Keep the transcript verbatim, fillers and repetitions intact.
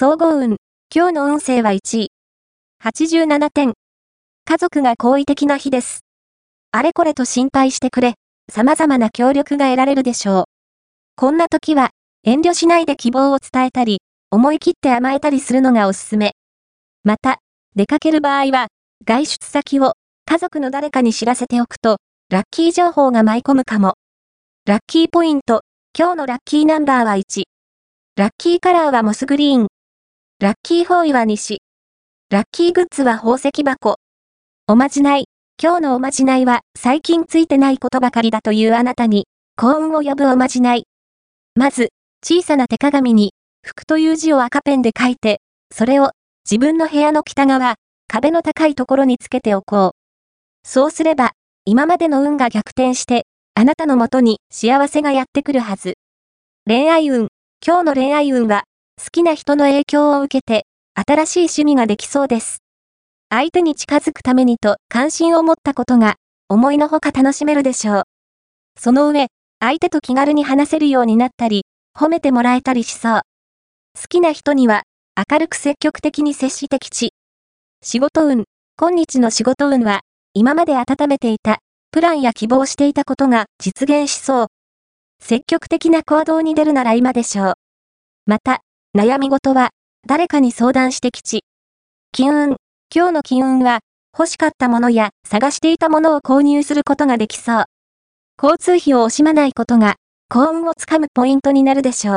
総合運。今日の運勢はいちい。はちじゅうななてん。家族が好意的な日です。あれこれと心配してくれ、様々な協力が得られるでしょう。こんな時は、遠慮しないで希望を伝えたり、思い切って甘えたりするのがおすすめ。また、出かける場合は、外出先を家族の誰かに知らせておくと、ラッキー情報が舞い込むかも。ラッキーポイント。今日のラッキーナンバーはいち。ラッキーカラーはモスグリーン。ラッキー方位は西。ラッキーグッズは宝石箱。おまじない。今日のおまじないは最近ついてないことばかりだというあなたに、幸運を呼ぶおまじない。まず、小さな手鏡に、福という字を赤ペンで書いて、それを自分の部屋の北側、壁の高いところにつけておこう。そうすれば、今までの運が逆転して、あなたのもとに幸せがやってくるはず。恋愛運。今日の恋愛運は、好きな人の影響を受けて、新しい趣味ができそうです。相手に近づくためにと関心を持ったことが、思いのほか楽しめるでしょう。その上、相手と気軽に話せるようになったり、褒めてもらえたりしそう。好きな人には、明るく積極的に接してきち。仕事運。今日の仕事運は、今まで温めていた、プランや希望していたことが実現しそう。積極的な行動に出るなら今でしょう。また、悩み事は、誰かに相談してきち。金運。今日の金運は、欲しかったものや探していたものを購入することができそう。交通費を惜しまないことが、幸運をつかむポイントになるでしょう。